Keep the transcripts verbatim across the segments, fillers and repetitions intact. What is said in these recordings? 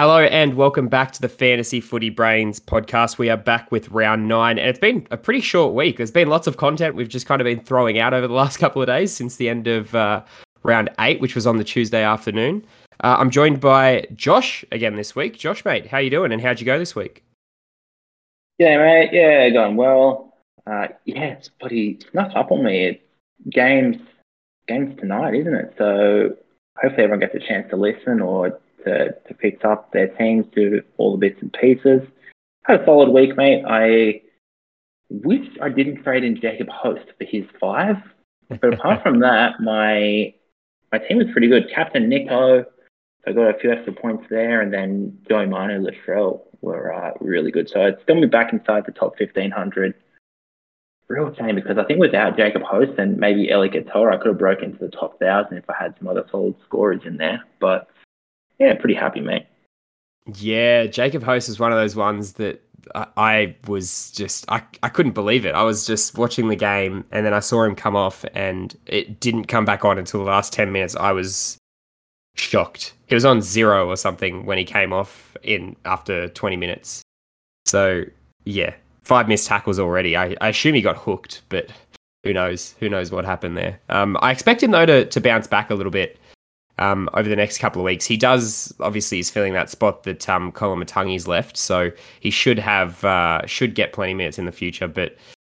Hello and welcome back to the Fantasy Footy Brains podcast. We are back with round nine and it's been a pretty short week. There's been lots of content we've just kind of been throwing out over the last couple of days since the end of uh, round eight, which was on the Tuesday afternoon. Uh, I'm joined by Josh again this week. Josh, mate, how you doing and how'd you go this week? Yeah, mate. Yeah, going well. Uh, yeah, it's bloody snuck up on me. Games, games tonight, isn't it? So hopefully everyone gets a chance to listen or To, to pick up their teams, do all the bits and pieces. Had a solid week, mate. I wish I didn't trade in Jacob Host for his five. But apart from that, my my team was pretty good. Captain Nicho, I got a few extra points there, and then Joey Manu, Latrell were uh, really good. So I'd still be back inside the top fifteen hundred. Real shame, because I think without Jacob Host and maybe Eliesa Katoa, I could have broken into the top one thousand if I had some other solid scorers in there. But yeah, pretty happy, mate. Yeah, Jacob Host is one of those ones that I, I was just, I, I couldn't believe it. I was just watching the game and then I saw him come off and it didn't come back on until the last ten minutes. I was shocked. He was on zero or something when he came off in after twenty minutes. So yeah, five missed tackles already. I, I assume he got hooked, but who knows? Who knows what happened there? Um, I expect him though to, to bounce back a little bit. Um, over the next couple of weeks, he does obviously he's filling that spot that um, Colin Matangi's left, so he should have uh, should get plenty of minutes in the future. But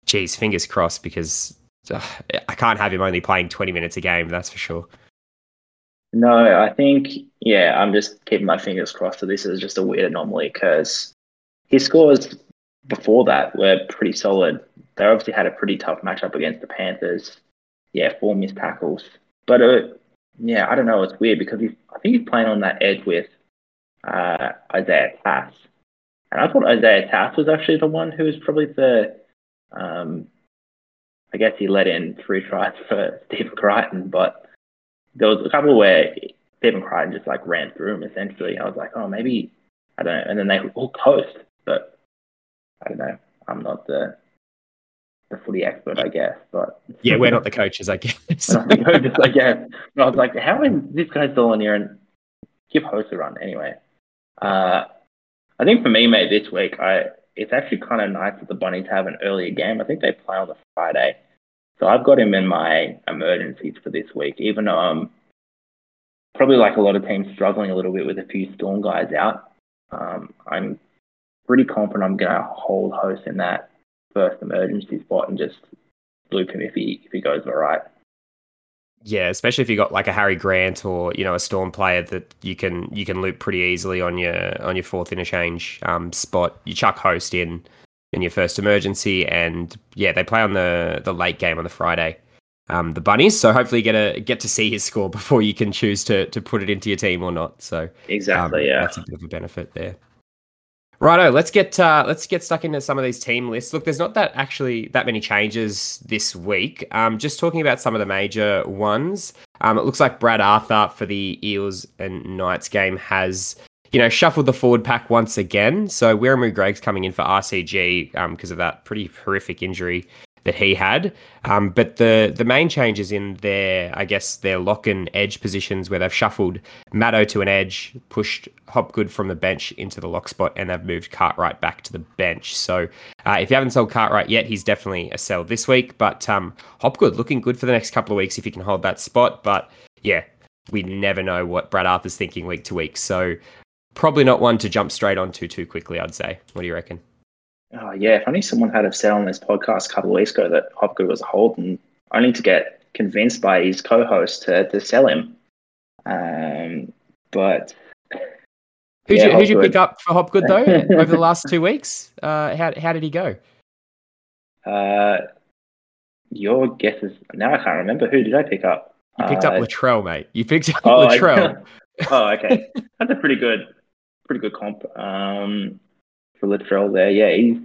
geez, fingers crossed, because uh, I can't have him only playing twenty minutes a game. That's for sure. No, I think yeah, I'm just keeping my fingers crossed that this is just a weird anomaly because his scores before that were pretty solid. They obviously had a pretty tough matchup against the Panthers. Yeah, four missed tackles, but. Uh, Yeah, I don't know. It's weird because he's, I think he's playing on that edge with uh, Isaiah Tass. And I thought Isaiah Tass was actually the one who was probably the, um, I guess he let in three tries for Stephen Crichton, but there was a couple where Stephen Crichton just like ran through him essentially. I was like, oh, maybe, I don't know. And then they all coast, but I don't know. I'm not the... the footy expert, I guess, but yeah, we're not the coaches, I guess. We're not the coaches, I guess. But I was like, how is this guy still in here and give Host a run anyway? Uh, I think for me, mate, this week, I it's actually kind of nice that the Bunnies have an earlier game. I think they play on the Friday, so I've got him in my emergencies for this week. Even though I'm probably like a lot of teams struggling a little bit with a few Storm guys out, um, I'm pretty confident I'm going to hold Host in that first emergency spot and just loop him if he if he goes all right. Yeah, especially if you got like a Harry Grant or you know a Storm player that you can you can loop pretty easily on your on your fourth interchange um, spot. You chuck Host in in your first emergency, and yeah, they play on the the late game on the Friday. Um, the Bunnies, so hopefully you get a get to see his score before you can choose to to put it into your team or not. So exactly, um, yeah, that's a bit of a benefit there. Righto, let's get uh, let's get stuck into some of these team lists. Look, there's not that actually that many changes this week. Um, just talking about some of the major ones. Um, it looks like Brad Arthur for the Eels and Knights game has, you know, shuffled the forward pack once again. So Weremu Greg's coming in for R C G because um, of that pretty horrific injury that he had. Um, but the the main change is in their, I guess, their lock and edge positions where they've shuffled Maddo to an edge, pushed Hopgood from the bench into the lock spot, and they've moved Cartwright back to the bench. So uh, if you haven't sold Cartwright yet, he's definitely a sell this week. But um, Hopgood looking good for the next couple of weeks if he can hold that spot. But yeah, we never know what Brad Arthur's thinking week to week. So probably not one to jump straight onto too quickly, I'd say. What do you reckon? Oh, yeah, if only someone had have said on this podcast a couple of weeks ago that Hopgood was a hold, and only to get convinced by his co-host to, to sell him. Um, but who'd, yeah, you, who'd you pick up for Hopgood though over the last two weeks? Uh, how how did he go? Uh, your guess is now I can't remember. Who did I pick up? You picked uh, up Latrell, mate. You picked up oh, Latrell. I, oh, okay, that's a pretty good, pretty good comp. Um. For Latrell there, yeah, he's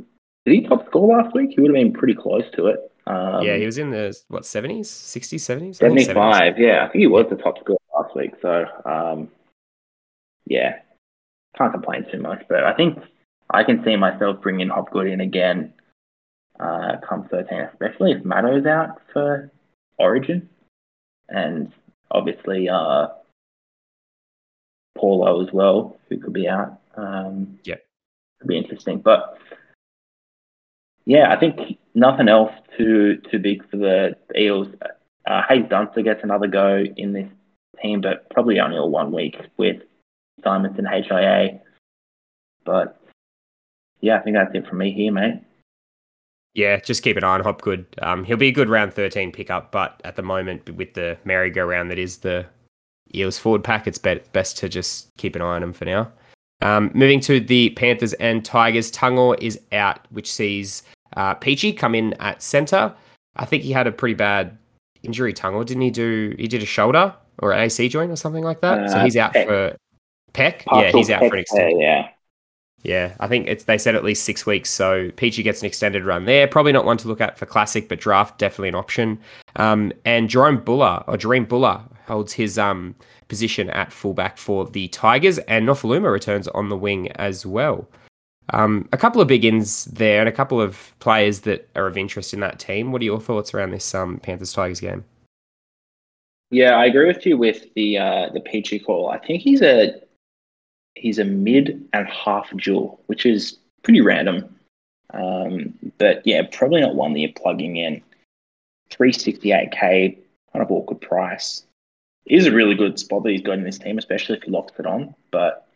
did he top score last week? He would have been pretty close to it. Um, yeah, he was in the what seventies, sixties, seventies, seventy-five. Yeah, I think he was the top scorer last week. So, um, yeah, can't complain too much. But I think I can see myself bringing Hopgood in again uh, come thirteen, especially if Maddo's out for Origin, and obviously, uh, Paulo as well, who could be out. Um, yeah. It'd be interesting. But, yeah, I think nothing else too too big for the Eels. Uh, Hayes Dunster gets another go in this team, but probably only all one week with Simonson H I A. But, yeah, I think that's it from me here, mate. Yeah, just keep an eye on Hopgood. Um, he'll be a good round thirteen pickup, but at the moment, with the merry-go-round that is the Eels forward pack, it's best to just keep an eye on him for now. Um, moving to the Panthers and Tigers, Tungor is out, which sees uh, Peachey come in at centre. I think he had a pretty bad injury, Tungor, didn't he? Do he did a shoulder or an A C joint or something like that? Uh, so he's out Peck. for Peck. Partial yeah, he's out Peck, for an extension. Uh, yeah. Yeah, I think it's, they said at least six weeks, so Peachey gets an extended run there. Probably not one to look at for Classic, but Draft, definitely an option. Um, and Jerome Buller, or Jerome Buller, holds his um, position at fullback for the Tigers, and Nofaluma returns on the wing as well. Um, a couple of big ins there, and a couple of players that are of interest in that team. What are your thoughts around this um, Panthers-Tigers game? Yeah, I agree with you with the uh, the Peachey call. I think he's a... He's a mid and half dual, which is pretty random. Um, but, yeah, probably not one that you're plugging in. three sixty-eight K, kind of awkward price. It is a really good spot that he's got in this team, especially if he locks it on. But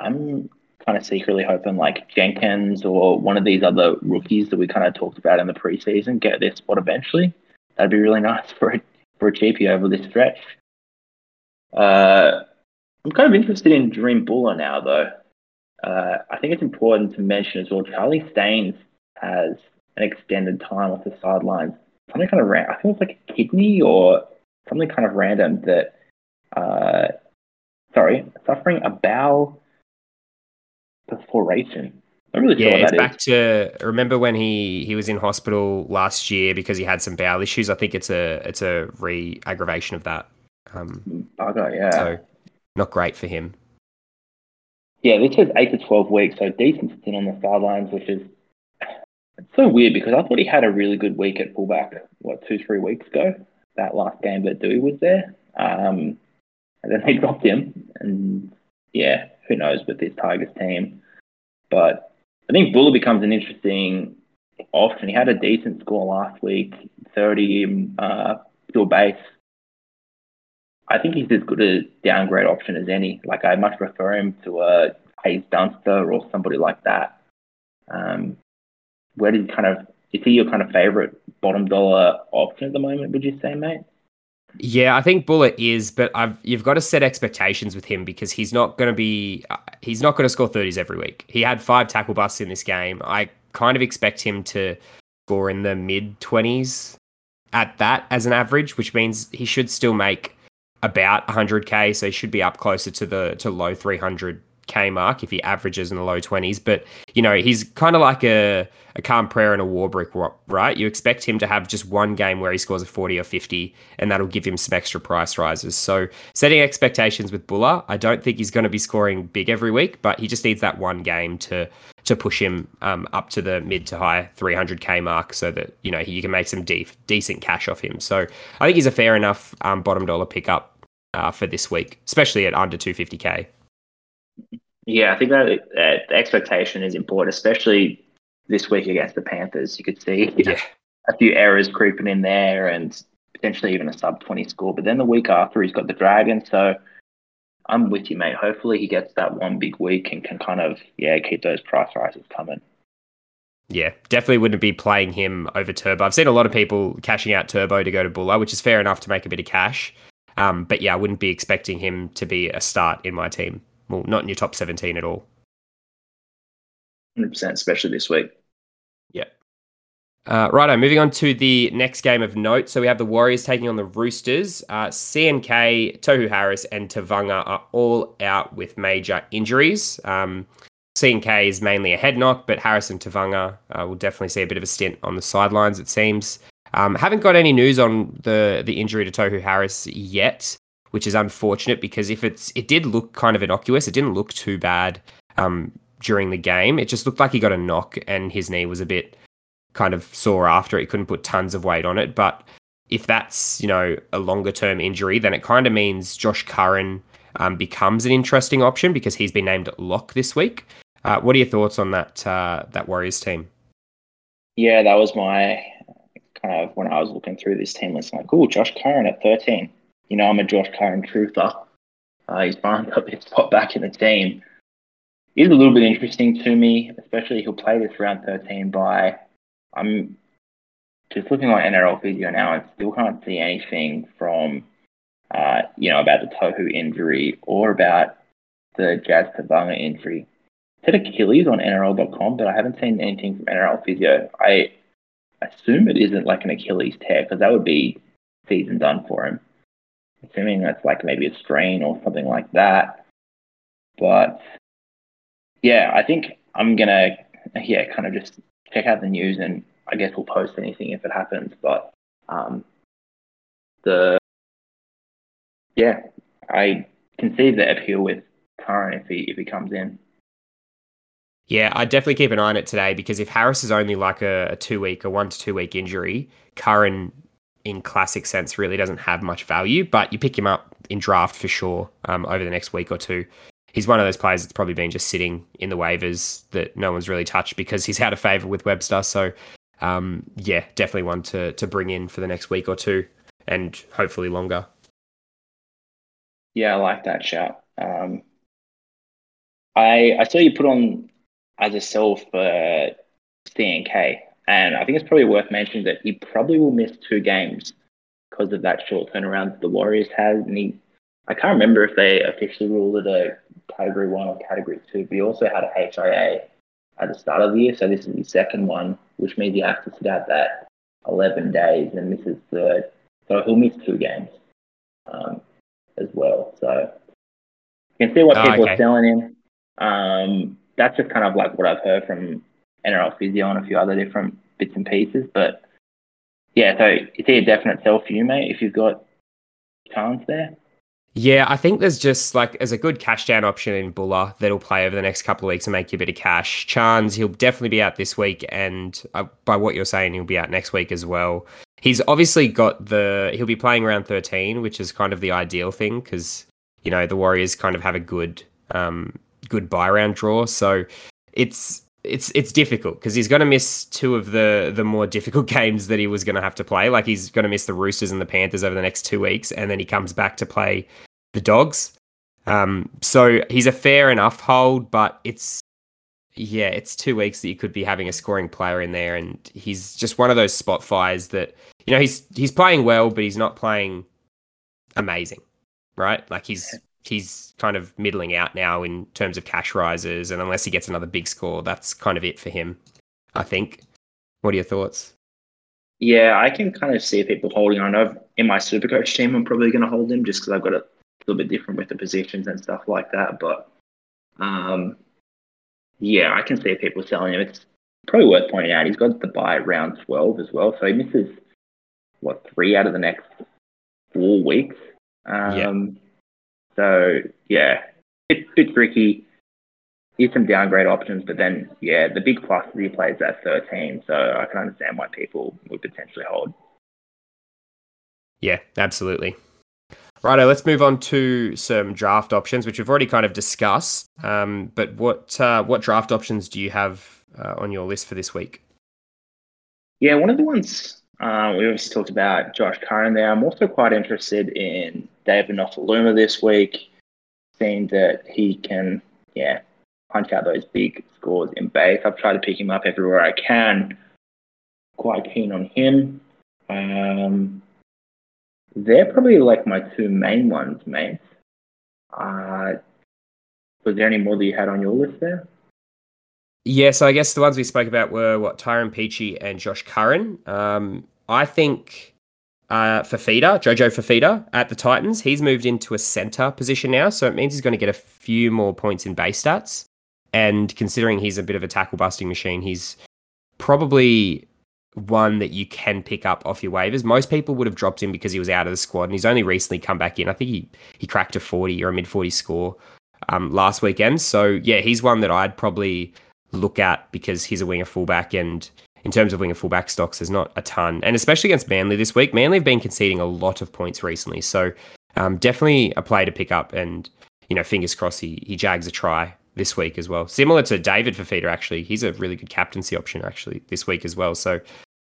I'm kind of secretly hoping, like, Jenkins or one of these other rookies that we kind of talked about in the preseason get this spot eventually. That'd be really nice for a, for a cheapie over this stretch. Uh... I'm kind of interested in Dream Buller now, though. Uh, I think it's important to mention as well, Charlie Staines has an extended time off the sidelines. Something kind of random. I think it's like a kidney or something kind of random that, uh, sorry, suffering a bowel perforation. I'm really sure yeah, what that it's is. Back to, remember when he, he was in hospital last year because he had some bowel issues? I think it's a, it's a re-aggravation of that. Um, Bugger, yeah. So. Not great for him. Yeah, this was eight to twelve weeks, so decent stint on the sidelines, which is it's so weird because I thought he had a really good week at fullback, what, two, three weeks ago, that last game that Dewey was there. Um, and then they dropped him. And, yeah, who knows with this Tigers team. But I think Buller becomes an interesting option. He had a decent score last week, thirty uh, pure base. I think he's as good a downgrade option as any. Like, I much prefer him to a Hayes Dunster or somebody like that. Um, where did kind of is he your kind of favourite bottom dollar option at the moment? Would you say, mate? Yeah, I think Buller is, but I've you've got to set expectations with him because he's not going to be he's not going to score thirties every week. He had five tackle busts in this game. I kind of expect him to score in the mid twenties at that as an average, which means he should still make about one hundred K, so he should be up closer to the to low three hundred K mark if he averages in the low twenties. But, you know, he's kind of like a, a Calm Prayer and a Warbrick, right? You expect him to have just one game where he scores a forty or fifty, and that'll give him some extra price rises. So setting expectations with Buller, I don't think he's going to be scoring big every week, but he just needs that one game to to push him um, up to the mid to high three hundred K mark so that, you know, you can make some de- decent cash off him. So I think he's a fair enough um, bottom dollar pickup Uh, for this week, especially at under two hundred fifty K. Yeah, I think that uh, the expectation is important, especially this week against the Panthers. You could see yeah. a few errors creeping in there and potentially even a sub twenty score. But then the week after, he's got the Dragons. So I'm with you, mate. Hopefully he gets that one big week and can kind of, yeah, keep those price rises coming. Yeah, definitely wouldn't be playing him over Turbo. I've seen a lot of people cashing out Turbo to go to Buller, which is fair enough to make a bit of cash. Um, but yeah, I wouldn't be expecting him to be a start in my team. Well, not in your top seventeen at all. one hundred percent, especially this week. Yeah. Uh, righto, moving on to the next game of note. So we have the Warriors taking on the Roosters. Uh, C N K, Tohu Harris and Tavanga are all out with major injuries. Um, C N K is mainly a head knock, but Harris and Tavanga uh, will definitely see a bit of a stint on the sidelines, it seems. Um, haven't got any news on the, the injury to Tohu Harris yet, which is unfortunate because if it's it did look kind of innocuous, it didn't look too bad um, during the game. It just looked like he got a knock and his knee was a bit kind of sore after. He couldn't put tons of weight on it. But if that's, you know, a longer term injury, then it kind of means Josh Curran um, becomes an interesting option because he's been named lock this week. Uh, what are your thoughts on that uh, that Warriors team? Yeah, that was my kind of, when I was looking through this team list, like, oh, Josh Curran at thirteen. You know, I'm a Josh Curran truther. Uh, he's barred up his spot back in the team. Is a little bit interesting to me, especially he'll play this round thirteen by, I'm just looking on N R L video now and still can't see anything from, uh, you know, about the Tohu injury or about the Jazz Tavanga injury. It said Achilles on N R L dot com, but I haven't seen anything from N R L physio. I assume it isn't like an Achilles tear because that would be season done for him. Assuming that's like maybe a strain or something like that. But yeah, I think I'm going to, yeah, kind of just check out the news and I guess we'll post anything if it happens. But um, the, yeah, I can see the appeal with Curran if he if he comes in. Yeah, I'd definitely keep an eye on it today because if Harris is only like a, a two-week, a one to two-week injury, Curran, in classic sense, really doesn't have much value, but you pick him up in draft for sure um, over the next week or two. He's one of those players that's probably been just sitting in the waivers that no one's really touched because he's out of favour with Webster. So, um, yeah, definitely one to, to bring in for the next week or two and hopefully longer. Yeah, I like that shout. Um, I, I saw you put on as a sell for C N K, and I think it's probably worth mentioning that he probably will miss two games because of that short turnaround that the Warriors had. And he, I can't remember if they officially ruled it a Category one or Category two, but he also had a H I A at the start of the year, so this is his second one, which means he has to sit out that eleven days and misses the... So he'll miss two games um, as well. So you can see what oh, people okay. are selling him. Um, that's just kind of like what I've heard from N R L physio and a few other different bits and pieces. But yeah, so is he a definite sell for you, mate, if you've got Curran there? Yeah, I think there's just like there's a good cash down option in Buller that'll play over the next couple of weeks and make you a bit of cash. Chance, he'll definitely be out this week, and uh, by what you're saying, he'll be out next week as well. He's obviously got the he'll be playing round thirteen, which is kind of the ideal thing because you know the Warriors kind of have a good um, good buy round draw, so it's it's it's difficult because he's going to miss two of the the more difficult games that he was going to have to play. Like he's going to miss the Roosters and the Panthers over the next two weeks, and then he comes back to play the Dogs. Um, so he's a fair enough hold, but it's, yeah, it's two weeks that you could be having a scoring player in there, and he's just one of those spot fires that, you know, he's he's playing well, but he's not playing amazing, right? Like he's... he's kind of middling out now in terms of cash rises, and unless he gets another big score, that's kind of it for him, I think. What are your thoughts? Yeah, I can kind of see people holding on. I've, in my Supercoach team, I'm probably going to hold him just because I've got a little bit different with the positions and stuff like that. But, um, yeah, I can see people selling him. It's probably worth pointing out he's got the buy at round twelve as well, so he misses, what, three out of the next four weeks? Um, yeah. So, yeah, it's a bit tricky. Here's some downgrade options, but then, yeah, the big plus is he plays at thirteen, so I can understand why people would potentially hold. Yeah, absolutely. Righto, let's move on to some draft options, which we've already kind of discussed, um, but what uh, what draft options do you have uh, on your list for this week? Yeah, one of the ones uh, we obviously talked about, Josh Curran there. I'm also quite interested in David Nofaluma this week, seeing that he can, yeah, punch out those big scores in base. I've tried to pick him up everywhere I can. Quite keen on him. Um, they're probably like my two main ones, mate. Uh, was there any more that you had on your list there? Yeah, so I guess the ones we spoke about were, what, Tyrone Peachey and Josh Curran. Um, I think... Uh, Fifita, Jojo Fifita at the Titans. He's moved into a centre position now, so it means he's going to get a few more points in base stats. And considering he's a bit of a tackle-busting machine, he's probably one that you can pick up off your waivers. Most people would have dropped him because he was out of the squad, and he's only recently come back in. I think he, he cracked a forty or a mid forty score um, last weekend. So, yeah, he's one that I'd probably look at because he's a winger fullback, and in terms of winger fullback stocks, there's not a ton. And especially against Manly this week, Manly have been conceding a lot of points recently. So um, definitely a play to pick up. And, you know, fingers crossed he, he jags a try this week as well. Similar to David Fifita, actually. He's a really good captaincy option, actually, this week as well. So,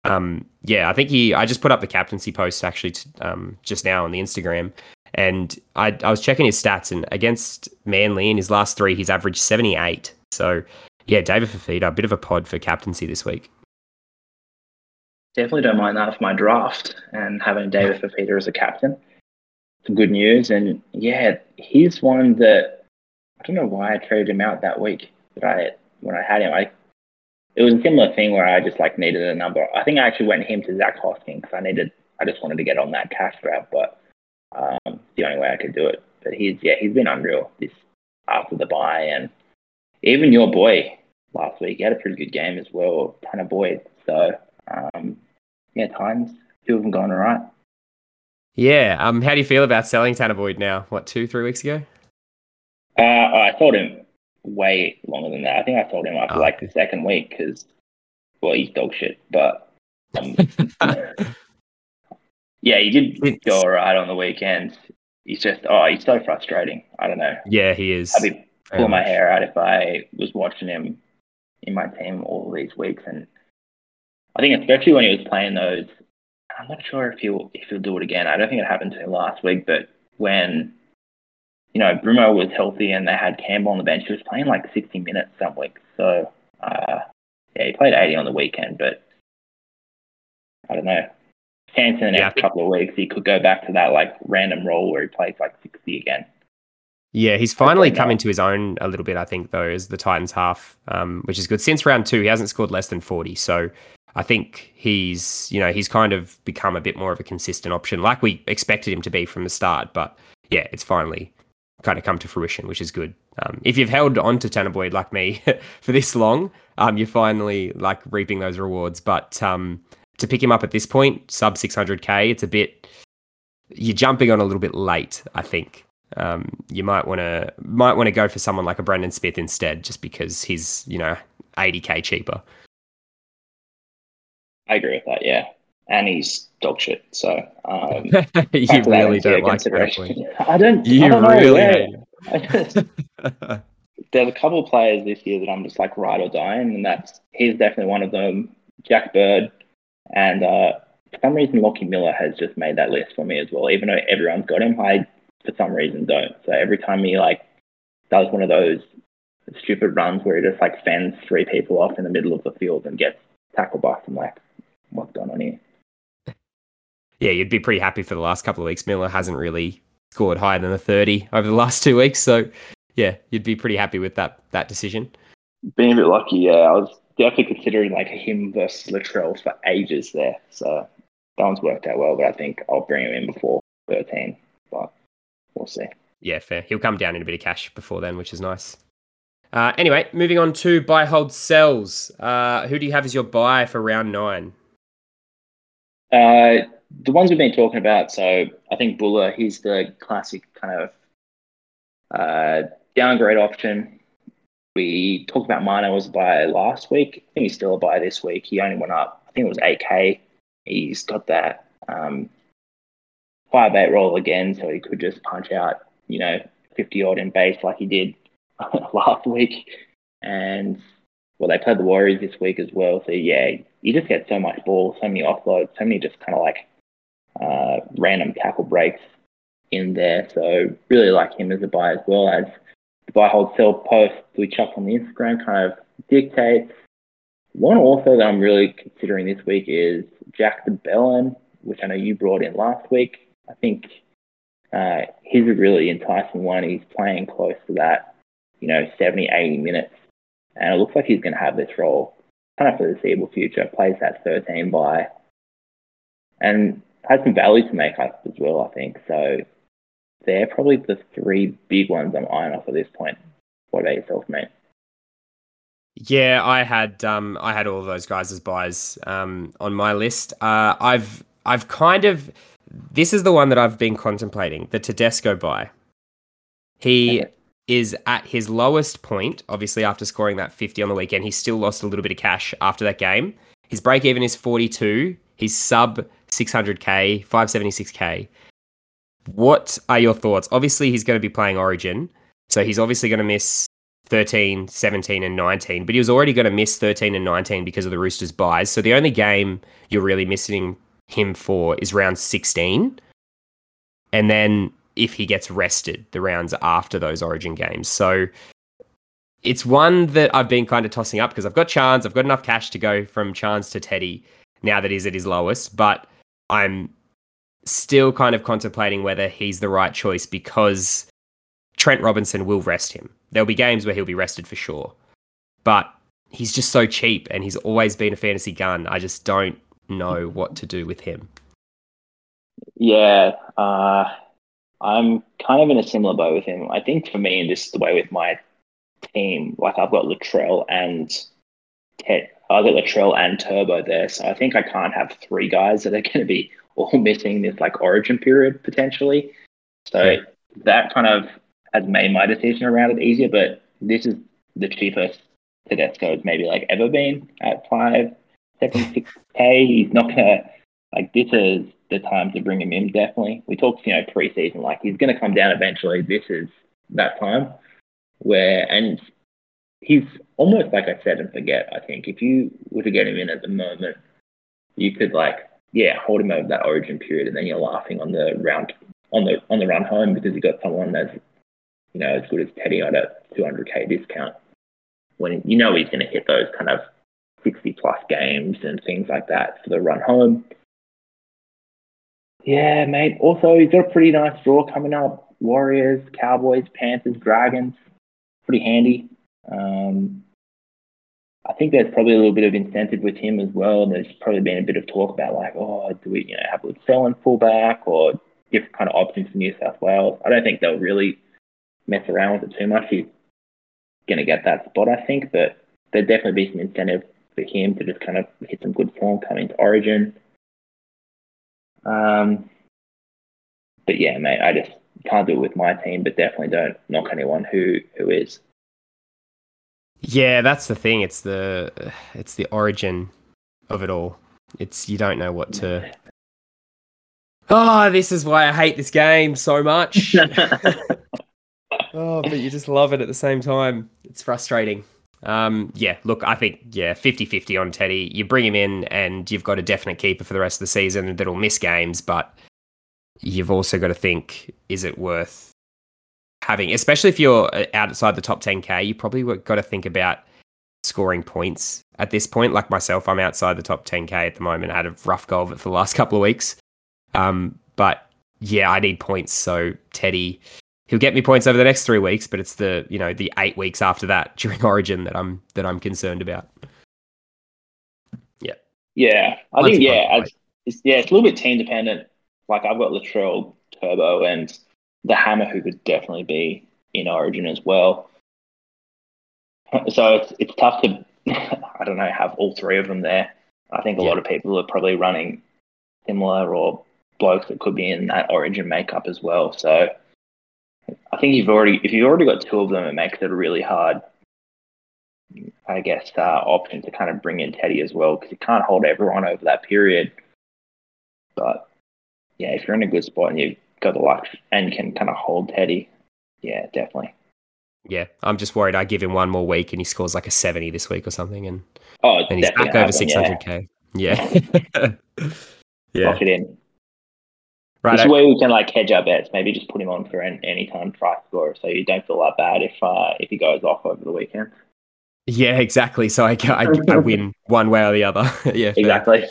um, yeah, I think he... I just put up the captaincy post, actually, t- um, just now on the Instagram. And I, I was checking his stats, and against Manly in his last three, he's averaged seventy-eight. So, yeah, David Fifita, a bit of a pod for captaincy this week. Definitely don't mind that for my draft and having David Fifita as a captain. Some good news. And, yeah, he's one that I don't know why I traded him out that week. But I, when I had him, I it was a similar thing where I just, like, needed a number. I think I actually went him to Zach Hosking because I needed, I just wanted to get on that cash grab, but um, the only way I could do it. But he's, yeah, he's been unreal this after the bye. And even your boy last week, he had a pretty good game as well, Tanah Boyd. So, um, yeah, times, two of them gone all right. Yeah. Um, how do you feel about selling Tanah Boyd now? What, two, three weeks ago? Uh, I sold him way longer than that. I think I sold him after oh. like the second week because, well, he's dog shit. But um, yeah, he did go all right on the weekend. He's just oh, he's so frustrating. I don't know. Yeah, he is. I'd be pulling my hair out if I was watching him in my team all these weeks, and I think especially when he was playing those. I'm not sure if he'll if he'll do it again. I don't think it happened to him last week, but when. You know, Brumo was healthy and they had Campbell on the bench. He was playing like sixty minutes some week. So, uh, yeah, he played eighty on the weekend, but I don't know. Chance in the next yeah. couple of weeks, he could go back to that like random role where he plays like sixty again. Yeah, he's finally come into his own a little bit, I think, though, as the Titans half, um, which is good. Since round two, he hasn't scored less than forty. So I think he's, you know, he's kind of become a bit more of a consistent option like we expected him to be from the start. But yeah, it's finally kind of come to fruition, which is good. Um, if you've held on to Tanah Boyd like me for this long, um, you're finally like reaping those rewards. But um, to pick him up at this point, sub six hundred K, it's a bit, you're jumping on a little bit late, I think. Um, you might want to might want to go for someone like a Brendan Smith instead, just because he's, you know, eighty K cheaper. I agree with that, yeah. And he's dog shit, so... Um, you really don't like it. I don't You I don't really know, yeah. just, There's a couple of players this year that I'm just like ride or die, and that's he's definitely one of them, Jack Bird, and uh, for some reason Lockie Miller has just made that list for me as well, even though everyone's got him, I for some reason don't. So every time he like does one of those stupid runs where he just like fends three people off in the middle of the field and gets tackled by some like, what's going on here? Yeah, you'd be pretty happy for the last couple of weeks. Miller hasn't really scored higher than a thirty over the last two weeks. So, yeah, you'd be pretty happy with that that decision. Being a bit lucky, yeah. I was definitely considering like him versus Latrell for ages there. So that one's worked out well, but I think I'll bring him in before thirteen. But we'll see. Yeah, fair. He'll come down in a bit of cash before then, which is nice. Uh, anyway, moving on to buy, hold, sells. Uh, who do you have as your buy for round nine? Uh... The ones we've been talking about, so I think Buller, he's the classic kind of uh, downgrade option. We talked about Manu was a buy last week. I think he's still a buy this week. He only went up, I think it was eight K. He's got that um, five eight roll again, so he could just punch out, you know, fifty-odd in base like he did last week. And, well, they played the Warriors this week as well. So, yeah, he just gets so much ball, so many offloads, so many just kind of like, Uh, random tackle breaks in there, so really like him as a buy as well as the buy hold sell post we chuck on the Instagram kind of dictates. One also that I'm really considering this week is Jack de Belin, which I know you brought in last week. I think uh, he's a really enticing one. He's playing close to that, you know, seventy, eighty minutes, and it looks like he's going to have this role kind of for the foreseeable future. Plays that thirteen buy and had some value to make up as well, I think. So they're probably the three big ones I'm eyeing off at this point. What about yourself, mate? Yeah, I had um, I had all of those guys as buys um, on my list. Uh, I've I've kind of this is the one that I've been contemplating, the Tedesco buy. He okay. is at his lowest point, obviously after scoring that fifty on the weekend. He still lost a little bit of cash after that game. His break even is forty-two. He's sub six hundred K, five seventy-six K. What are your thoughts? Obviously, he's going to be playing Origin, so he's obviously going to miss thirteen, seventeen, and nineteen, but he was already going to miss thirteen and nineteen because of the Roosters' buys. So the only game you're really missing him for is round sixteen, and then if he gets rested, the rounds after those Origin games. So it's one that I've been kind of tossing up because I've got Chance, I've got enough cash to go from Chance to Teddy now that he's at his lowest, but I'm still kind of contemplating whether he's the right choice because Trent Robinson will rest him. There'll be games where he'll be rested for sure, but he's just so cheap and he's always been a fantasy gun. I just don't know what to do with him. Yeah, uh, I'm kind of in a similar boat with him. I think for me, and this is the way with my team, like I've got Latrell and Ted. I've got Latrell and Turbo there, so I think I can't have three guys that are going to be all missing this like Origin period potentially. So yeah. That kind of has made my decision around it easier, but this is the cheapest Tedesco has maybe like ever been at five, seven, six K. He's not gonna like this is the time to bring him in, definitely. We talked, you know, preseason, like he's gonna come down eventually. This is that time where and he's almost like I said and forget, I think. If you were to get him in at the moment, you could like yeah, hold him over that Origin period, and then you're laughing on the round on the on the run home because you got someone that's, you know, as good as Teddy on a two hundred K discount. When you know he's going to hit those kind of sixty plus games and things like that for the run home. Yeah, mate. Also, he's got a pretty nice draw coming up: Warriors, Cowboys, Panthers, Dragons. Pretty handy. Um, I think there's probably a little bit of incentive with him as well. And there's probably been a bit of talk about like, oh, do we, you know, have a Latrell fullback or different kind of options for New South Wales? I don't think they'll really mess around with it too much. He's going to get that spot, I think, but there'd definitely be some incentive for him to just kind of hit some good form coming to Origin. Um, but yeah, mate, I just can't do it with my team, but definitely don't knock anyone who, who is. Yeah, that's the thing. It's the it's the origin of it all. It's you don't know what to. Oh, this is why I hate this game so much. Oh, but you just love it at the same time. It's frustrating. Um, yeah, look, I think yeah, fifty-fifty on Teddy. You bring him in, and you've got a definite keeper for the rest of the season that'll miss games, but you've also got to think: is it worth having, especially if you're outside the top ten K, you probably got to think about scoring points at this point. Like myself, I'm outside the top ten K at the moment. I had a rough go of it for the last couple of weeks. Um, but yeah, I need points. So Teddy, he'll get me points over the next three weeks, but it's the, you know, the eight weeks after that during Origin that I'm, that I'm concerned about. Yeah. Yeah. I Mine's think, yeah, I, it's, yeah, it's a little bit team dependent. Like I've got Latrell, Turbo and the Hammer, who could definitely be in Origin as well. So it's, it's tough to, I don't know, have all three of them there. I think a yeah. lot of people are probably running similar or blokes that could be in that Origin makeup as well. So I think you've already, if you've already got two of them, it makes it a really hard, I guess, uh, option to kind of bring in Teddy as well because you can't hold everyone over that period. But yeah, if you're in a good spot and you got the luck and can kind of hold Teddy, yeah, definitely. Yeah, I'm just worried I give him one more week and he scores like a seventy this week or something, and oh, and he's back over six hundred K. Yeah, yeah. yeah. Lock it in. Right, this way we can like hedge our bets. Maybe just put him on for an anytime try score, so you don't feel that bad if uh, if he goes off over the weekend. Yeah, exactly. So I I, I win one way or the other. yeah, exactly.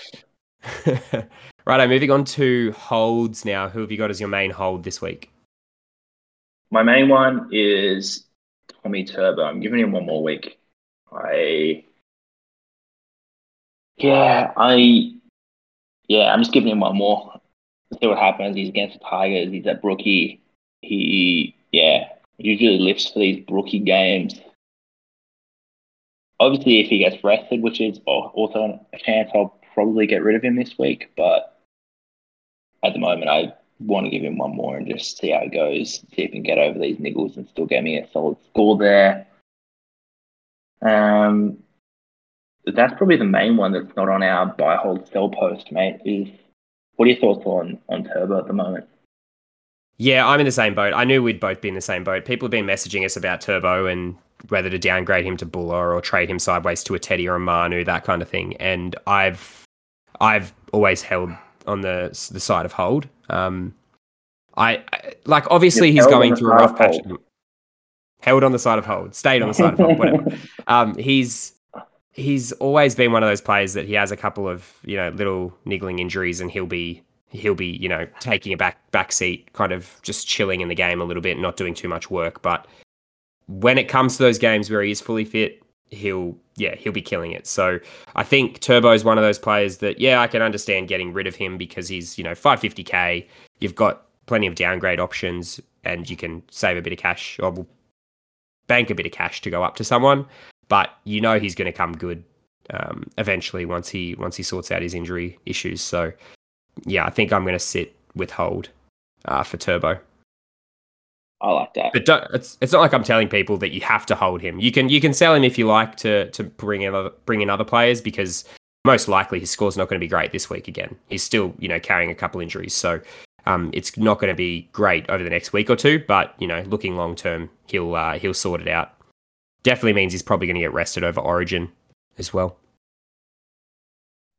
Righto, moving on to holds now. Who have you got as your main hold this week? My main one is Tommy Turbo. I'm giving him one more week. I, yeah, I, yeah, I'm just giving him one more. See what happens. He's against the Tigers. He's at Brookie. He, yeah, usually lifts for these Brookie games. Obviously, if he gets rested, which is also a chance, I'll probably get rid of him this week, but at the moment, I want to give him one more and just see how it goes, see if he can get over these niggles and still get me a solid score there. Um, that's probably the main one that's not on our buy, hold, sell post, mate. Is what are your thoughts on, on Turbo at the moment? Yeah, I'm in the same boat. I knew we'd both be in the same boat. People have been messaging us about Turbo and whether to downgrade him to Buller or trade him sideways to a Teddy or a Manu, that kind of thing. And I've I've always held on the the side of hold. Um, I, I like obviously You're he's going through a rough patch. Held on the side of hold, stayed on the side of hold, whatever. Um, he's he's always been one of those players that he has a couple of you know little niggling injuries and he'll be. He'll be, you know, taking a back back seat, kind of just chilling in the game a little bit, not doing too much work. But when it comes to those games where he is fully fit, he'll, yeah, he'll be killing it. So I think Turbo is one of those players that, yeah, I can understand getting rid of him because he's, you know, five fifty K. You've got plenty of downgrade options and you can save a bit of cash or bank a bit of cash to go up to someone. But you know he's going to come good um, eventually once he once he sorts out his injury issues. So. Yeah, I think I'm going to sit with hold uh, for Turbo. I like that. But don't, it's it's not like I'm telling people that you have to hold him. You can you can sell him if you like to to bring in other, bring in other players because most likely his score's not going to be great this week again. He's still you know carrying a couple injuries, so um, it's not going to be great over the next week or two. But you know, looking long term, he'll uh, he'll sort it out. Definitely means he's probably going to get rested over Origin as well.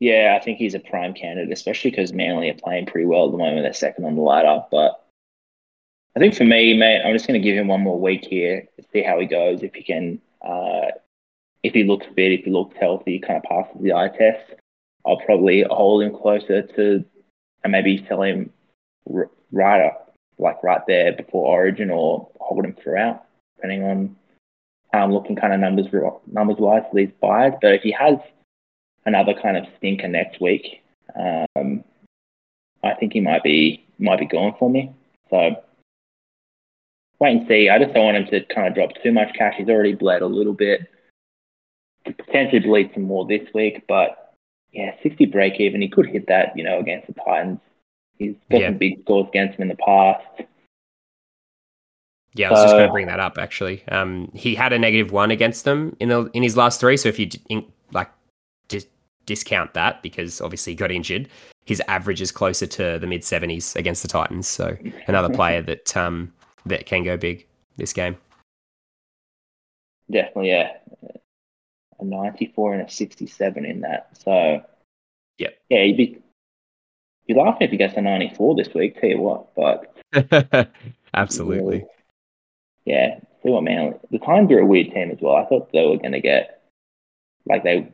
Yeah, I think he's a prime candidate, especially because Manly are playing pretty well at the moment. They're second on the ladder. But I think for me, mate, I'm just going to give him one more week here, see how he goes. If he can, uh, if he looks fit, if he looks healthy, kind of passes the eye test, I'll probably hold him closer to and maybe sell him r- right up, like right there before Origin or hold him throughout, depending on how I'm looking kind of numbers, numbers-wise for these buys. But if he has another kind of stinker next week, Um, I think he might be might be gone for me. So wait and see. I just don't want him to kind of drop too much cash. He's already bled a little bit. Could potentially bleed some more this week, but yeah, sixty break even. He could hit that, you know, against the Titans. He's got yeah. some big scores against him in the past. Yeah, I was so, just going to bring that up actually. Um, he had a negative one against them in the in his last three. So if you in, like. Just discount that because obviously he got injured. His average is closer to the mid seventies against the Titans. So another player that um, that can go big this game. Definitely, yeah. A ninety-four and a sixty-seven in that. So yep. yeah, you'd be you'd laugh if he gets a ninety-four this week. Tell you what, but absolutely, really, yeah. See what man, the Titans are a weird team as well. I thought they were going to get like they.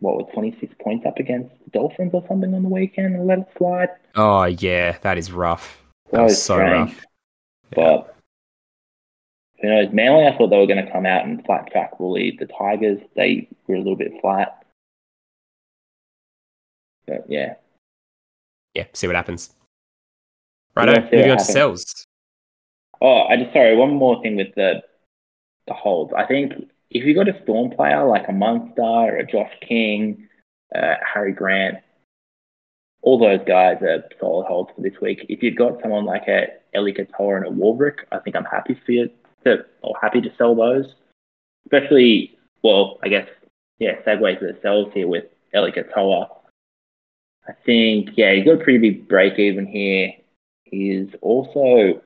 what, with twenty-six points up against the Dolphins or something on the weekend and let it slide. Oh, yeah, that is rough. That, that was so strange. rough. Yeah. But, you know, Manly, I thought they were going to come out and flat track bully the Tigers. They were a little bit flat. But, yeah. Yeah, see what happens. Righto, yeah, moving on happens. to sells. Oh, I just, sorry, one more thing with the the holds. I think if you've got a Storm player like a Munster or a Josh King, uh, Harry Grant, all those guys are solid holds for this week. If you've got someone like a Eliesa Katoa and a Warbrick, I think I'm happy for you to, or happy to sell those. Especially, well, I guess, yeah, segue to the sells here with Eliesa Katoa. I think, yeah, he's got a pretty big break even here. He's also,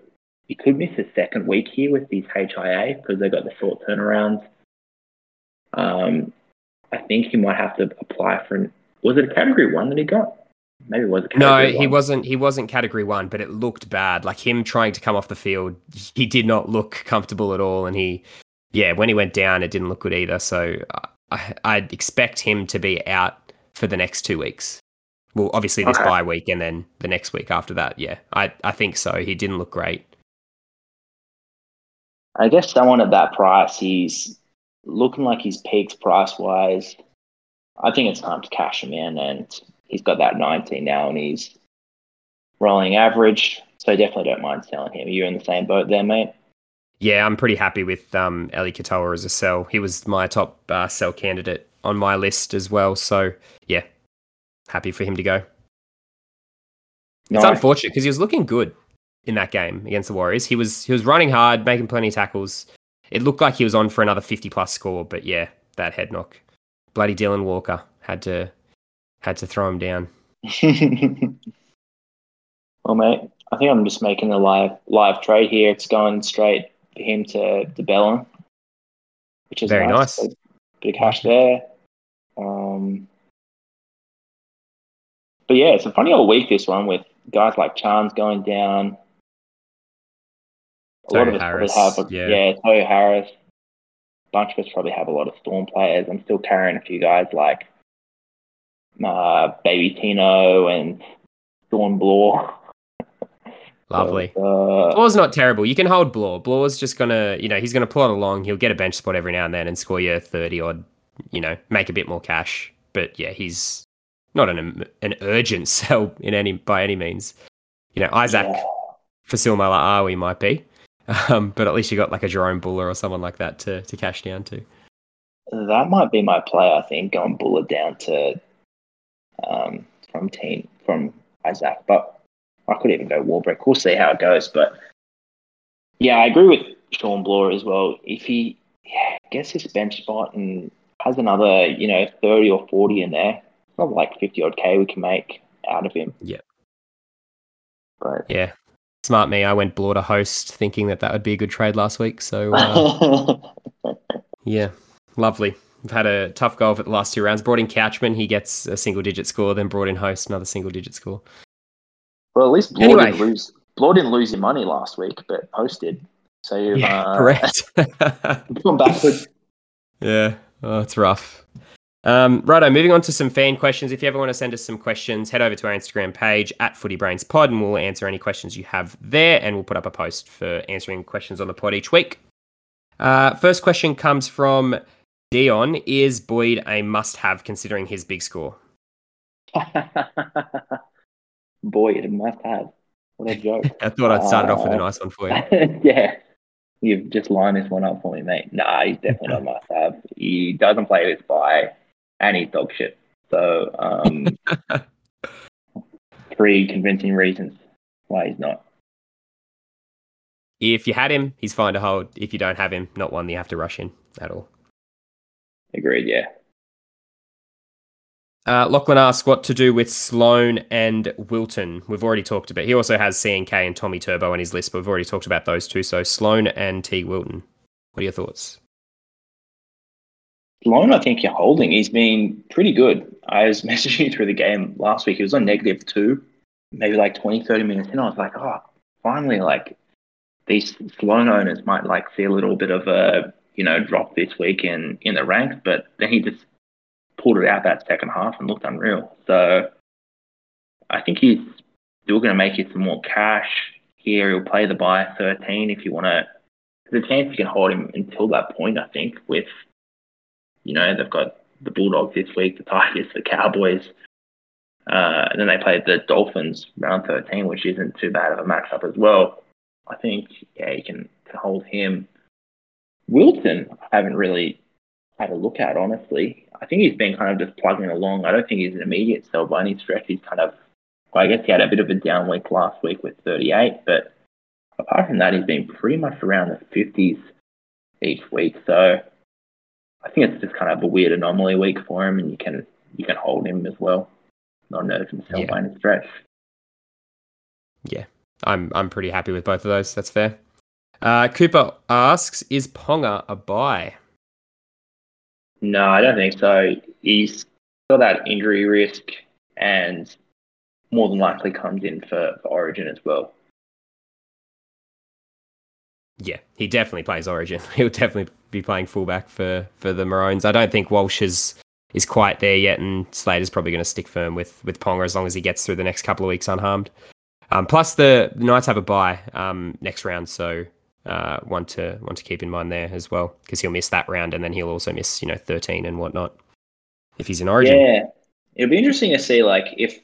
he could miss his second week here with these H I A because they've got the short turnarounds. Um, I think he might have to apply for an, was it a category one that he got? Maybe it was a category one. No, he wasn't he wasn't category one, but it looked bad. Like him trying to come off the field, he did not look comfortable at all. And he, yeah, when he went down, it didn't look good either. So I, I'd expect him to be out for the next two weeks. Well, obviously this okay. bye week and then the next week after that. Yeah, I, I think so. He didn't look great. I guess someone at that price, he's looking like he's peaked price-wise. I think it's time to cash him in, and he's got that nineteen now, and he's rolling average, so definitely don't mind selling him. Are you in the same boat there, mate? Yeah, I'm pretty happy with um, Eliesa Katoa as a sell. He was my top uh, sell candidate on my list as well, so yeah, happy for him to go. Nice. It's unfortunate because he was looking good in that game against the Warriors. He was he was running hard, making plenty of tackles. It looked like he was on for another fifty-plus score, but yeah, that head knock. Bloody Dylan Walker had to had to throw him down. Well, mate, I think I'm just making a live live trade here. It's going straight for him to de Belin, which is very nice. nice. Bit of cash there. Um, but yeah, it's a funny old week, this one, with guys like Charnes going down. A Tohu lot of us Harris, probably have, a, yeah, yeah Tohu Harris. A bunch of us probably have a lot of Storm players. I'm still carrying a few guys like uh, Baby Tino and Sean Bloor. Lovely. Uh, Bloor's not terrible. You can hold Bloor. Bloor's just going to, you know, he's going to plod along. He'll get a bench spot every now and then and score you thirty-odd, you know, make a bit more cash. But, yeah, he's not an an urgent sell in any by any means. You know, Isaac yeah. Fasil Malaawi might be, um, but at least you got like a Jerome Buller or someone like that to, to cash down to. That might be my play, I think, going Buller down to um, from team, from Isaac, but I could even go Warbrick. We'll see how it goes. But, yeah, I agree with Sean Bloor as well. If he yeah, gets his bench spot and has another, you know, thirty or forty in there, it's not like fifty-odd K we can make out of him. Yeah. But yeah. Smart me. I went Bloor to Host thinking that that would be a good trade last week. So, uh, yeah, lovely. We've had a tough go of it the last two rounds. Brought in Couchman. He gets a single-digit score. Then brought in Host, another single-digit score. Well, at least Bloor, anyway. didn't lose, Bloor didn't lose your money last week, but Host did. So you've yeah, uh, correct. Gone backwards. Yeah, oh, it's rough. Um, righto, moving on to some fan questions. If you ever want to send us some questions, head over to our Instagram page at FootyBrainsPod, and we'll answer any questions you have there, and we'll put up a post for answering questions on the pod each week. Uh, first question comes from Dion. Is Boyd a must-have considering his big score? Boy, it must have. What a joke. I thought I'd started uh, off with a nice one for you. Yeah. You've just lined this one up for me, mate. Nah, he's definitely not must have. He doesn't play this by, and he's dog shit. So, um, three convincing reasons why he's not. If you had him, he's fine to hold. If you don't have him, not one that you have to rush in at all. Agreed, yeah. Uh, Lachlan asks what to do with Sloan and Wilton. We've already talked about. He also has C N K and Tommy Turbo on his list, but we've already talked about those two. So Sloan and T. Wilton. What are your thoughts? Sloan, I think you're holding. He's been pretty good. I was messaging you through the game last week. He was on negative two, maybe like twenty, thirty minutes in. I was like, oh, finally, like these Sloan owners might like see a little bit of a, you know, drop this week in, in the ranks, but then he just pulled it out that second half and looked unreal. So I think he's still going to make you some more cash here. He'll play the buy thirteen if you want to. There's a chance you can hold him until that point, I think, with, you know, they've got the Bulldogs this week, the Tigers, the Cowboys, uh, and then they play the Dolphins round thirteen, which isn't too bad of a matchup as well. I think, yeah, you can, can hold him. Wilton, I haven't really had a look at, honestly. I think he's been kind of just plugging along. I don't think he's an immediate sell by any stretch. He's kind of, well, I guess he had a bit of a down week last week with thirty-eight, but apart from that, he's been pretty much around the fifties each week. So I think it's just kind of a weird anomaly week for him, and you can you can hold him as well. Not an urgent sell yeah. by any stretch. Yeah, I'm I'm pretty happy with both of those. That's fair. Uh, Cooper asks, is Ponga a buy? No, I don't think so. He's got that injury risk and more than likely comes in for, for Origin as well. Yeah, he definitely plays Origin. He'll definitely be playing fullback for, for the Maroons. I don't think Walsh is, is quite there yet, and Slater's probably going to stick firm with, with Ponga as long as he gets through the next couple of weeks unharmed. Um, plus, the Knights have a bye um, next round, so... Uh, one to one to keep in mind there as well, because he'll miss that round, and then he'll also miss, you know, thirteen and whatnot if he's in Origin. Yeah, it'll be interesting to see, like, if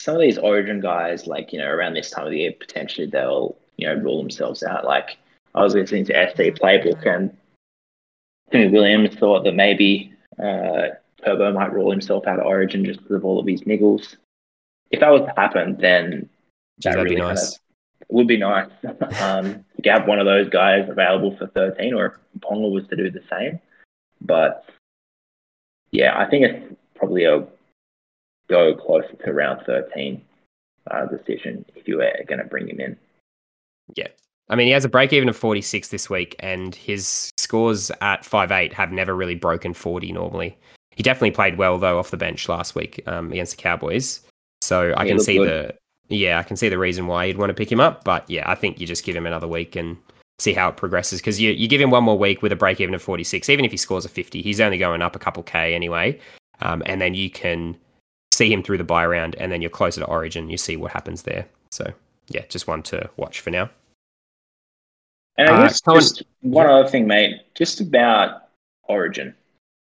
some of these Origin guys, like, you know, around this time of the year, potentially they'll, you know, rule themselves out. Like, I was listening to S D Playbook, and Timmy Williams thought that maybe uh, Turbo might rule himself out of Origin just because of all of his niggles. If that was to happen, then that would really be nice. Kind of, it would be nice um, to have one of those guys available for thirteen, or if Ponga was to do the same. But, yeah, I think it's probably a go closer to round thirteen uh, decision if you were going to bring him in. Yeah. I mean, he has a break even of forty-six this week, and his scores at five eight have never really broken forty normally. He definitely played well, though, off the bench last week um, against the Cowboys. So I he can see good. the... Yeah, I can see the reason why you'd want to pick him up. But yeah, I think you just give him another week and see how it progresses. Because you, you give him one more week with a break even of forty-six, even if he scores a fifty, he's only going up a couple K anyway. Um, and then you can see him through the bye round, and then you're closer to Origin. You see what happens there. So yeah, just one to watch for now. And I guess uh, just on, one yeah. other thing, mate, just about Origin.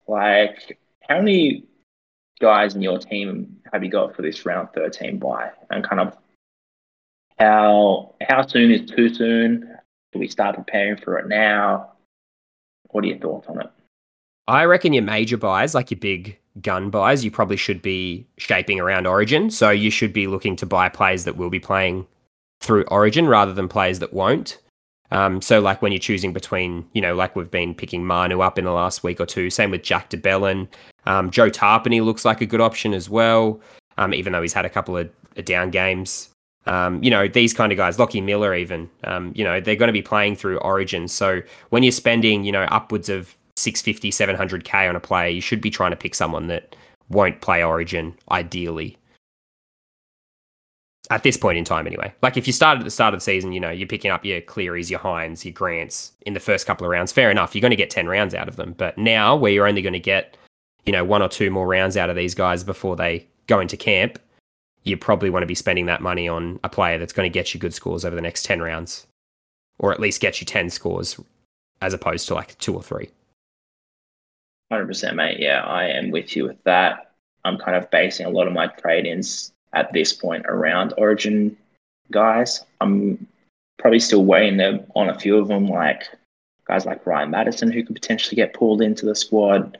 Like, how many guys in your team have you got for this round thirteen bye, and kind of how how soon is too soon? Do we start preparing for it now? What are your thoughts on it? I reckon your major buys, like your big gun buys, you probably should be shaping around Origin. So you should be looking to buy players that will be playing through Origin rather than players that won't. Um, so like when you're choosing between, you know, like we've been picking Manu up in the last week or two, same with Jack de Belin. Um, Joe Tarpany looks like a good option as well, um, even though he's had a couple of down games. Um, you know, these kind of guys, Lockie Miller even, um, you know, they're going to be playing through Origin. So when you're spending, you know, upwards of six fifty, seven hundred K on a player, you should be trying to pick someone that won't play Origin, ideally. At this point in time, anyway. Like, if you start at the start of the season, you know, you're picking up your Clearys, your Hynes, your Grants in the first couple of rounds, fair enough. You're going to get ten rounds out of them. But now, where you're only going to get, you know, one or two more rounds out of these guys before they go into camp, you probably want to be spending that money on a player that's going to get you good scores over the next ten rounds, or at least get you ten scores as opposed to like two or three. one hundred percent, mate. Yeah, I am with you with that. I'm kind of basing a lot of my trade-ins at this point around Origin guys. I'm probably still weighing them on a few of them, like guys like Ryan Madison, who could potentially get pulled into the squad.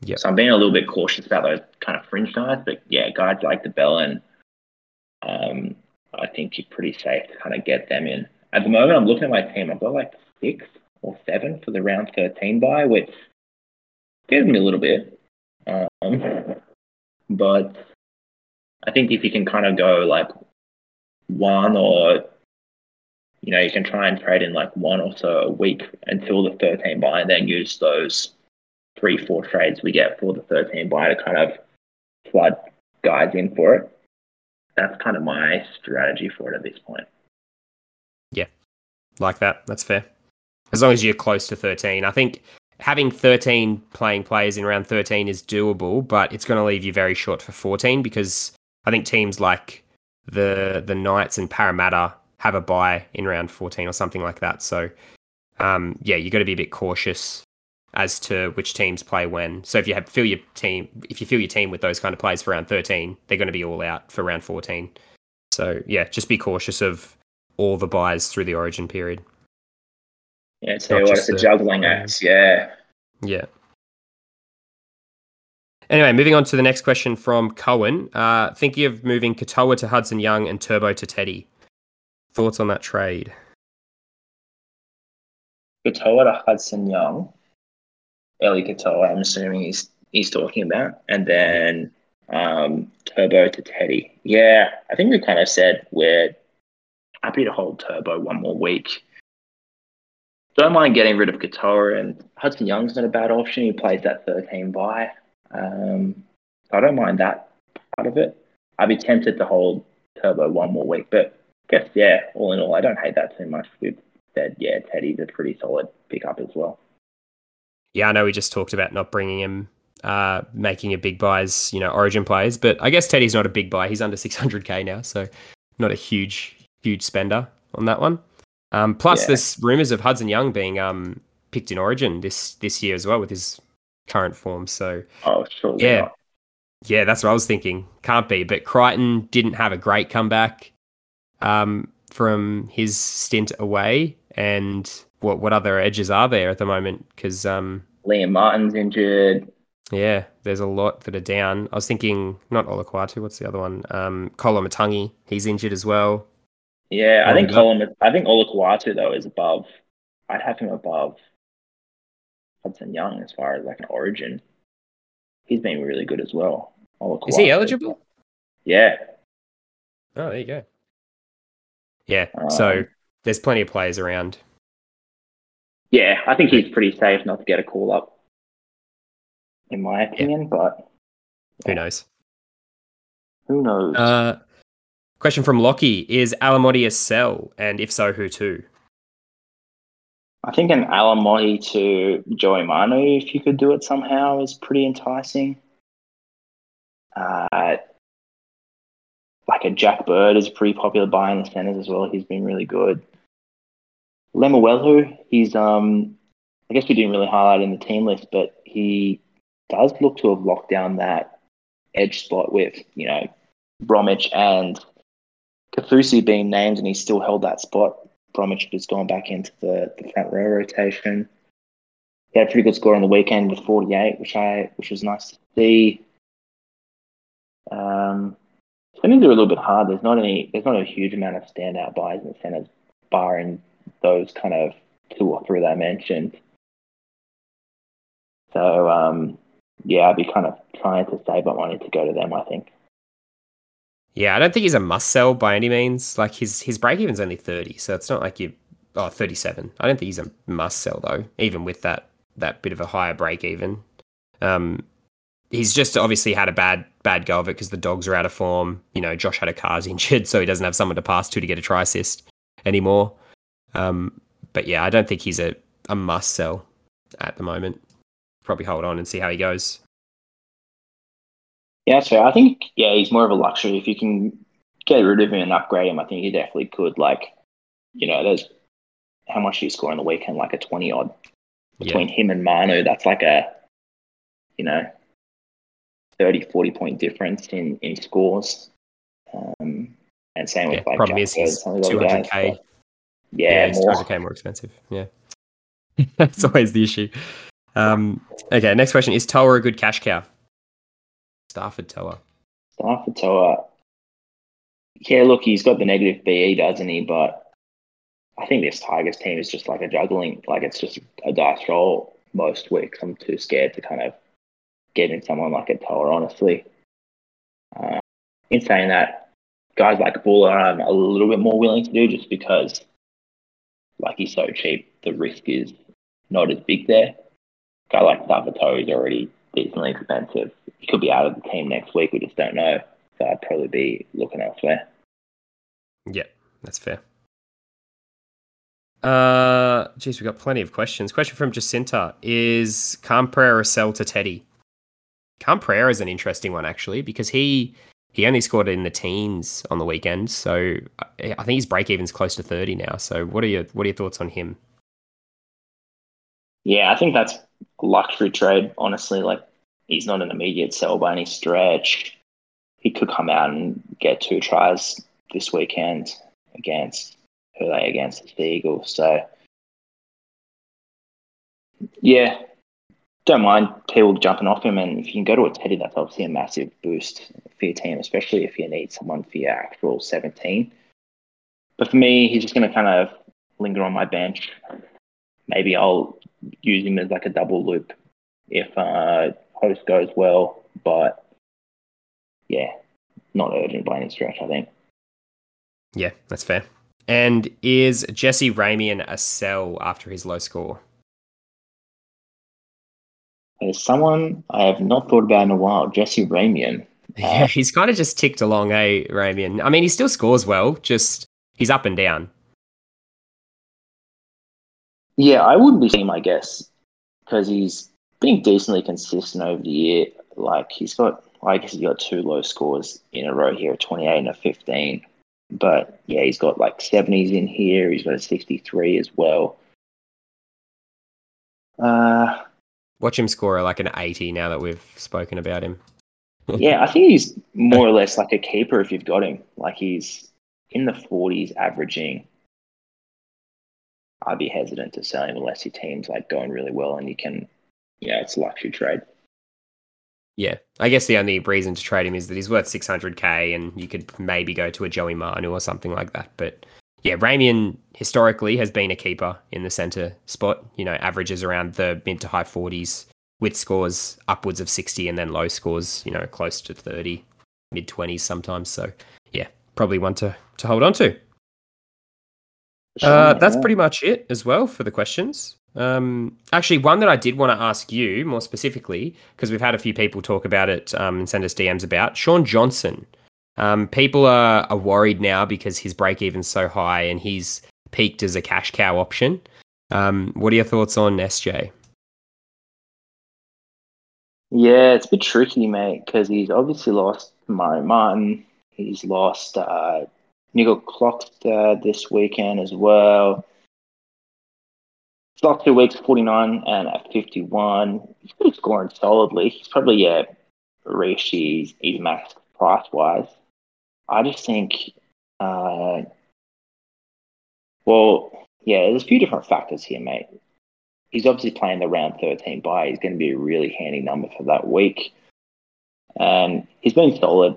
Yep. So I'm being a little bit cautious about those kind of fringe guys, but yeah, guys like the Bellin, um, I think you're pretty safe to kind of get them in. At the moment, I'm looking at my team. I've got like six or seven for the round thirteen bye, which scares me a little bit. Um, but I think if you can kind of go like one, or, you know, you can try and trade in like one or so a week until the thirteen bye, and then use those three, four trades we get for the thirteen buy to kind of flood guys in for it. That's kind of my strategy for it at this point. Yeah, like that. That's fair. As long as you're close to thirteen. I think having thirteen playing players in round thirteen is doable, but it's going to leave you very short for fourteen, because I think teams like the the Knights and Parramatta have a buy in round fourteen or something like that. So, um, yeah, you've got to be a bit cautious as to which teams play when. So if you have fill your team, if you fill your team with those kind of players for round thirteen, they're going to be all out for round fourteen. So yeah, just be cautious of all the buys through the Origin period. Yeah, so what, it's a juggling act. Yeah. Yeah. Anyway, moving on to the next question from Cohen. Uh, thinking of moving Katoa to Hudson Young and Turbo to Teddy. Thoughts on that trade? Katoa to Hudson Young. Eli Katoa, I'm assuming he's he's talking about, and then um, Turbo to Teddy. Yeah, I think we kind of said we're happy to hold Turbo one more week. Don't mind getting rid of Katoa, and Hudson Young's not a bad option. He plays that thirteen bye. Um, so I don't mind that part of it. I'd be tempted to hold Turbo one more week, but I guess, yeah, all in all, I don't hate that too much. We've said, yeah, Teddy's a pretty solid pickup as well. Yeah, I know we just talked about not bringing him, uh, making a big buys, you know, Origin players, but I guess Teddy's not a big buy. He's under six hundred K now, so not a huge, huge spender on that one. Um, plus, yeah. There's rumours of Hudson Young being um, picked in Origin this this year as well with his current form. So, oh, surely yeah, not. Yeah, that's what I was thinking. Can't be, but Crichton didn't have a great comeback um, from his stint away, and what what other edges are there at the moment? Because um, Liam Martin's injured. Yeah, there's a lot that are down. I was thinking not Olaquatu. What's the other one? Um, Kola Matangi. He's injured as well. Yeah, I um, think Kola. I think Olaquatu though is above. I'd have him above Hudson Young as far as like an Origin. He's been really good as well. Olaquatu. Is he eligible? Yeah. Oh, there you go. Yeah, um, so there's plenty of players around. Yeah, I think he's pretty safe not to get a call-up, in my opinion, yeah. but... Yeah. Who knows? Who knows? Uh, question from Lockie. Is Alamotti a sell? And if so, who to? I think an Alamotti to Joey Manu, if you could do it somehow, is pretty enticing. Uh, like a Jack Bird is a pretty popular buy in the centres as well. He's been really good. Lemuelu, he's, um, I guess we didn't really highlight in the team list, but he does look to have locked down that edge spot with, you know, Bromwich and Kafusi being named, and he still held that spot. Bromwich has gone back into the, the front row rotation. He had a pretty good score on the weekend with forty-eight, which I which was nice to see. Um, things are a little bit hard. There's not any. There's not a huge amount of standout buys in the centres, barring those kind of two or three that I mentioned. So um, yeah, I'd be kind of trying to save up money to go to them, I think. Yeah, I don't think he's a must-sell by any means. Like, his his break-even's only thirty, so it's not like you... Oh, thirty-seven. I don't think he's a must-sell, though, even with that that bit of a higher break-even. Um, he's just obviously had a bad bad go of it because the Dogs are out of form. You know, Josh Adekar's injured, so he doesn't have someone to pass to to get a try assist anymore. Um, but, yeah, I don't think he's a, a must-sell at the moment. Probably hold on and see how he goes. Yeah, that's fair. I think, yeah, he's more of a luxury. If you can get rid of him and upgrade him, I think you definitely could. Like, you know, there's how much do you score on the weekend? Like a twenty-odd. Between yeah. him and Manu, that's like a, you know, thirty, forty-point difference in, in scores. Um, and same yeah, with, like, Jack is Bird, two hundred K. Guys, yeah, yeah more. two hundred K more expensive. Yeah. That's always the issue. Um, okay, next question. Is Toa a good cash cow? Stafford Toa. Stafford Toa. Yeah, look, he's got the negative B E, doesn't he? But I think this Tigers team is just like a juggling, like it's just a dice roll most weeks. I'm too scared to kind of get in someone like a Toa, honestly. Uh, in saying that, guys like Buller, I'm a little bit more willing to do just because, like, he's so cheap, the risk is not as big there. A guy like Stafford Toa is already decently expensive. He could be out of the team next week. We just don't know. So I'd probably be looking elsewhere. Yeah, that's fair. Uh, geez, we've got plenty of questions. Question from Jacinta. Is Camprera a sell to Teddy? Camprera is an interesting one, actually, because he he only scored in the teens on the weekend. So I think his break-even's close to thirty now. So what are your, what are your thoughts on him? Yeah, I think that's a luxury trade, honestly. Like, he's not an immediate sell by any stretch. He could come out and get two tries this weekend against who they against the Eagles. So, yeah, don't mind people jumping off him. And if you can go to a Teddy, that's obviously a massive boost for your team, especially if you need someone for your actual seventeen. But for me, he's just going to kind of linger on my bench. Maybe I'll use him as like a double loop if uh, Host goes well, but yeah, not urgent by any stretch, I think. Yeah, that's fair. And is Jesse Ramien a sell after his low score? There's someone I have not thought about in a while, Jesse Ramien. Uh, yeah, he's kind of just ticked along, eh, Ramien? I mean, he still scores well, just he's up and down. Yeah, I wouldn't be seeing him, I guess, because he's been decently consistent over the year. Like, he's got, I guess he's got two low scores in a row here, a twenty-eight and a fifteen. But, yeah, he's got, like, seventies in here. He's got a sixty-three as well. Uh, Watch him score, like, an eighty now that we've spoken about him. Yeah, I think he's more or less like a keeper if you've got him. Like, he's in the forties averaging. I'd be hesitant to sell him unless your team's like going really well and you can, yeah, it's a luxury trade. Yeah, I guess the only reason to trade him is that he's worth six hundred K and you could maybe go to a Joey Manu or something like that. But yeah, Ramien historically has been a keeper in the centre spot, you know, averages around the mid to high forties with scores upwards of sixty and then low scores, you know, close to thirty, mid twenties sometimes. So yeah, probably one to, to hold on to. Uh, that's pretty much it as well for the questions. Um, actually, one that I did want to ask you more specifically, because we've had a few people talk about it um, and send us D Ms about, Sean Johnson. Um, people are, are worried now because his break-even's so high and he's peaked as a cash cow option. Um, what are your thoughts on S J? Yeah, it's a bit tricky, mate, because he's obviously lost Mario Martin. He's lost uh, Nico Klockster this weekend as well. It's last two weeks, forty-nine and at fifty-one. He's been scoring solidly. He's probably, yeah, reached his, his max price-wise. I just think, uh, well, yeah, there's a few different factors here, mate. He's obviously playing the round thirteen bye. He's going to be a really handy number for that week. And he's been solid.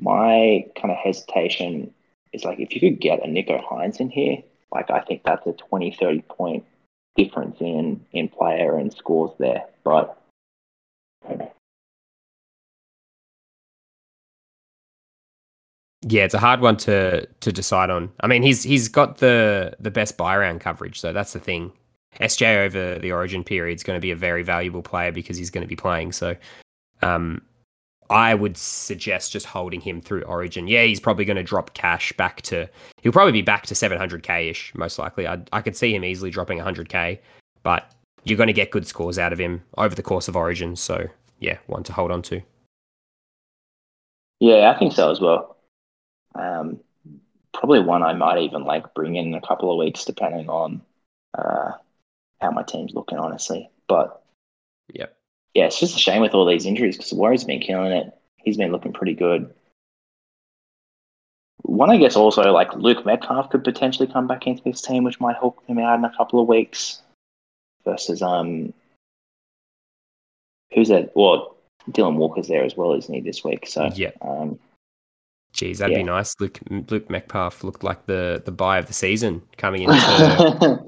My kind of hesitation is, like, if you could get a Nicho Hynes in here, like, I think that's a twenty, thirty point difference in, in player and scores there. But yeah, it's a hard one to to decide on. I mean, he's he's got the the best buy round coverage, so that's the thing. S J over the origin period is going to be a very valuable player because he's going to be playing. So um, I would suggest just holding him through origin. Yeah, he's probably going to drop cash back to... He'll probably be back to seven hundred K-ish, most likely. I, I could see him easily dropping one hundred K, but you're going to get good scores out of him over the course of origin. So yeah, one to hold on to. Yeah, I think so as well. Um, probably one I might even like bring in in a couple of weeks, depending on... Uh, how my team's looking, honestly. But yep. Yeah, it's just a shame with all these injuries because Warrior's been killing it. He's been looking pretty good. One, I guess, also, like, Luke Metcalf could potentially come back into this team, which might help him out in a couple of weeks versus, um, who's that? Well, Dylan Walker's there as well, isn't he, this week? So, yeah. Um, Jeez, that'd yeah. be nice. Luke Luke Metcalf looked like the, the buy of the season coming into...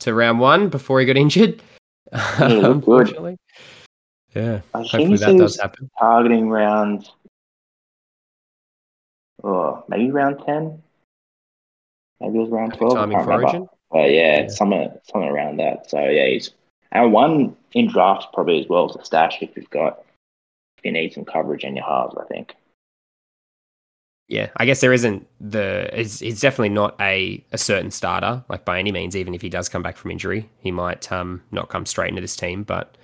to round one before he got injured. Yeah, unfortunately. Good. Yeah. I hopefully that does happen. Targeting round oh, maybe round ten. Maybe it was round twelve. Timing for origin. But yeah, yeah. Somewhere, somewhere around that. So yeah, he's and one in draft probably as well as a stash if you've got if you need some coverage in your halves, I think. Yeah, I guess there isn't the... It's, it's definitely not a, a certain starter, like, by any means, even if he does come back from injury. He might um, not come straight into this team, but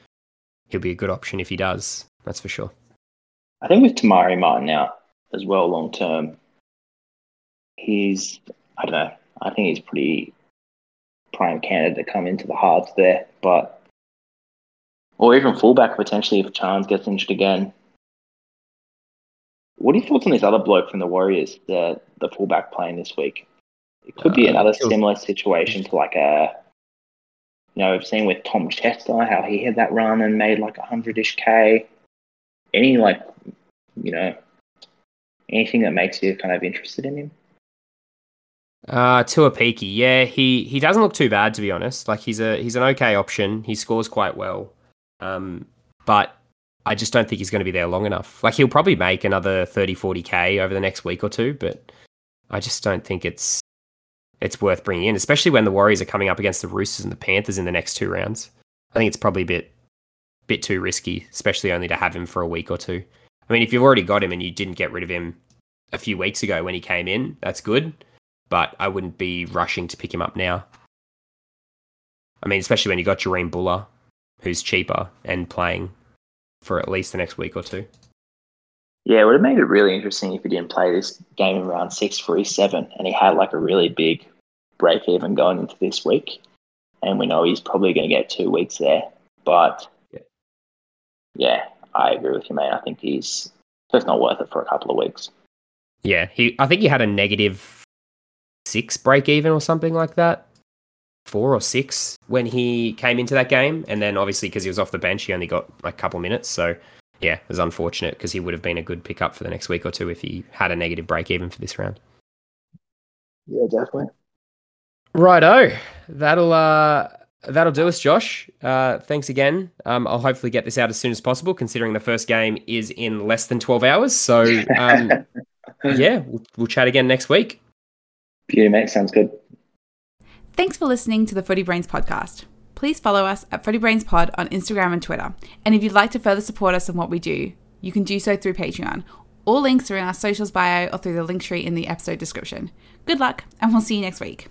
he'll be a good option if he does. That's for sure. I think with Tamari Martin out as well long-term, he's... I don't know. I think he's pretty prime candidate to come into the halves there, but... Or even fullback, potentially, if Chance gets injured again. What are your thoughts on this other bloke from the Warriors, the the fullback playing this week? It could be uh, another similar situation to like a, you know, we've seen with Tom Chester, how he had that run and made like one hundred-ish K. Any like, you know, anything that makes you kind of interested in him? Uh, Tua Peakey, yeah, he, he doesn't look too bad, to be honest. Like he's a he's an okay option. He scores quite well, um, but I just don't think he's going to be there long enough. Like, he'll probably make another thirty, forty K over the next week or two, but I just don't think it's it's worth bringing in, especially when the Warriors are coming up against the Roosters and the Panthers in the next two rounds. I think it's probably a bit, bit too risky, especially only to have him for a week or two. I mean, if you've already got him and you didn't get rid of him a few weeks ago when he came in, that's good, but I wouldn't be rushing to pick him up now. I mean, especially when you got Jerome Buller, who's cheaper and playing for at least the next week or two. Yeah, it would have made it really interesting if he didn't play this game in round six for his seven and he had like a really big break-even going into this week. And we know he's probably going to get two weeks there. But, yeah, yeah I agree with you, mate. I think he's just not worth it for a couple of weeks. Yeah, he. I think he had a negative six break-even or something like that. Four or six when he came into that game, and then obviously because he was off the bench he only got like a couple minutes, so yeah, it was unfortunate because he would have been a good pickup for the next week or two if he had a negative break even for this round. Yeah, definitely. Righto, that'll uh that'll do us, Josh. Uh thanks again. um I'll hopefully get this out as soon as possible, considering the first game is in less than twelve hours, so um yeah, we'll, we'll chat again next week. Beauty, mate. Sounds good. Thanks for listening to the Footy Brains podcast. Please follow us at Footy Brains Pod on Instagram and Twitter. And if you'd like to further support us in what we do, you can do so through Patreon. All links are in our socials bio or through the link tree in the episode description. Good luck, and we'll see you next week.